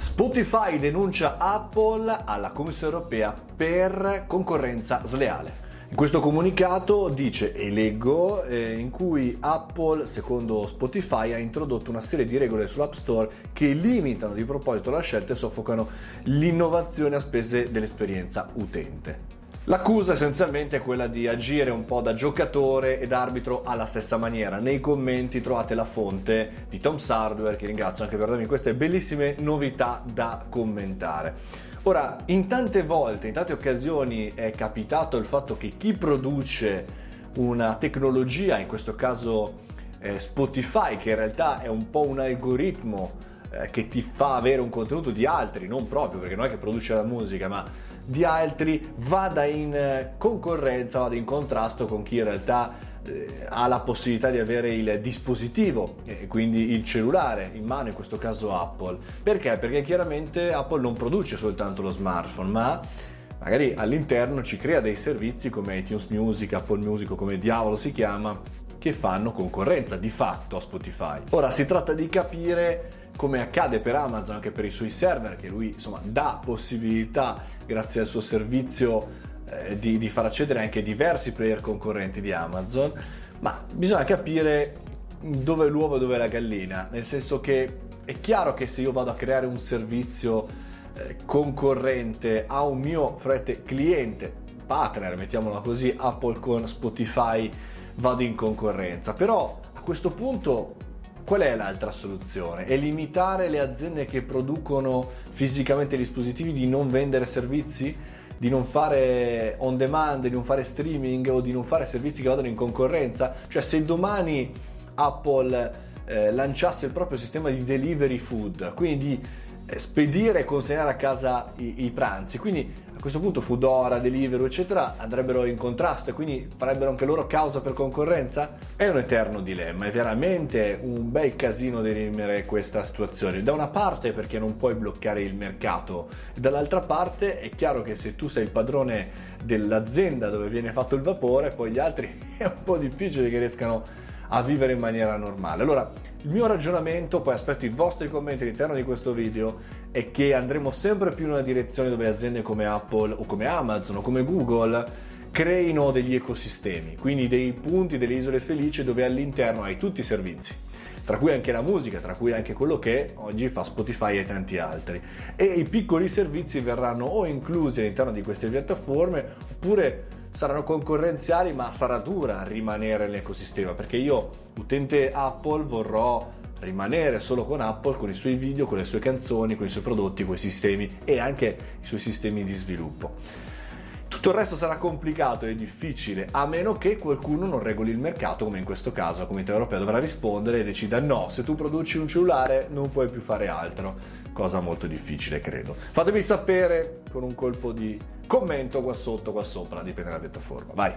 Spotify denuncia Apple alla Commissione Europea per concorrenza sleale. In questo comunicato dice, e leggo, in cui Apple, secondo Spotify, ha introdotto una serie di regole sull'App Store che limitano di proposito la scelta e soffocano l'innovazione a spese dell'esperienza utente. L'accusa essenzialmente è quella di agire un po' da giocatore ed arbitro alla stessa maniera. Nei commenti trovate la fonte di Tom Sardware, che ringrazio anche per darmi queste bellissime novità da commentare. Ora, in tante volte, in tante occasioni è capitato il fatto che chi produce una tecnologia, in questo caso Spotify, che in realtà è un po' un algoritmo che ti fa avere un contenuto di altri, non proprio, perché non è che produce la musica, ma di altri, vada in concorrenza, vada in contrasto con chi in realtà ha la possibilità di avere il dispositivo, e quindi il cellulare in mano, in questo caso Apple. Perché? Perché chiaramente Apple non produce soltanto lo smartphone, ma magari all'interno ci crea dei servizi come iTunes Music, Apple Music o come diavolo si chiama, che fanno concorrenza di fatto a Spotify. Ora si tratta di capire come accade per Amazon, anche per i suoi server, che lui insomma dà possibilità, grazie al suo servizio, di far accedere anche diversi player concorrenti di Amazon, ma bisogna capire dove è l'uovo e dove è la gallina, nel senso che è chiaro che se io vado a creare un servizio concorrente a un mio cliente, partner, mettiamola così, Apple con Spotify, vado in concorrenza, però a questo punto qual è l'altra soluzione? È limitare le aziende che producono fisicamente dispositivi di non vendere servizi, di non fare on demand, di non fare streaming o di non fare servizi che vadano in concorrenza? Cioè, se domani Apple lanciasse il proprio sistema di delivery food, quindi di spedire e consegnare a casa i pranzi, quindi a questo punto Foodora, Deliveroo eccetera andrebbero in contrasto e quindi farebbero anche loro causa per concorrenza? È un eterno dilemma, è veramente un bel casino dirimere questa situazione, da una parte perché non puoi bloccare il mercato, dall'altra parte è chiaro che se tu sei il padrone dell'azienda dove viene fatto il vapore, poi gli altri è un po' difficile che riescano a vivere in maniera normale. Allora, il mio ragionamento, poi aspetto i vostri commenti all'interno di questo video, è che andremo sempre più in una direzione dove aziende come Apple o come Amazon o come Google creino degli ecosistemi, quindi dei punti, delle isole felici dove all'interno hai tutti i servizi, tra cui anche la musica, tra cui anche quello che oggi fa Spotify e tanti altri, e i piccoli servizi verranno o inclusi all'interno di queste piattaforme oppure saranno concorrenziali, ma sarà dura rimanere nell'ecosistema, perché io, utente Apple, vorrò rimanere solo con Apple, con i suoi video, con le sue canzoni, con i suoi prodotti, con i sistemi e anche i suoi sistemi di sviluppo. Tutto il resto sarà complicato e difficile, a meno che qualcuno non regoli il mercato, come in questo caso la Comunità Europea dovrà rispondere e decida no, se tu produci un cellulare non puoi più fare altro, cosa molto difficile, credo. Fatemi sapere con un colpo di commento qua sotto, qua sopra, dipende dalla piattaforma. Vai!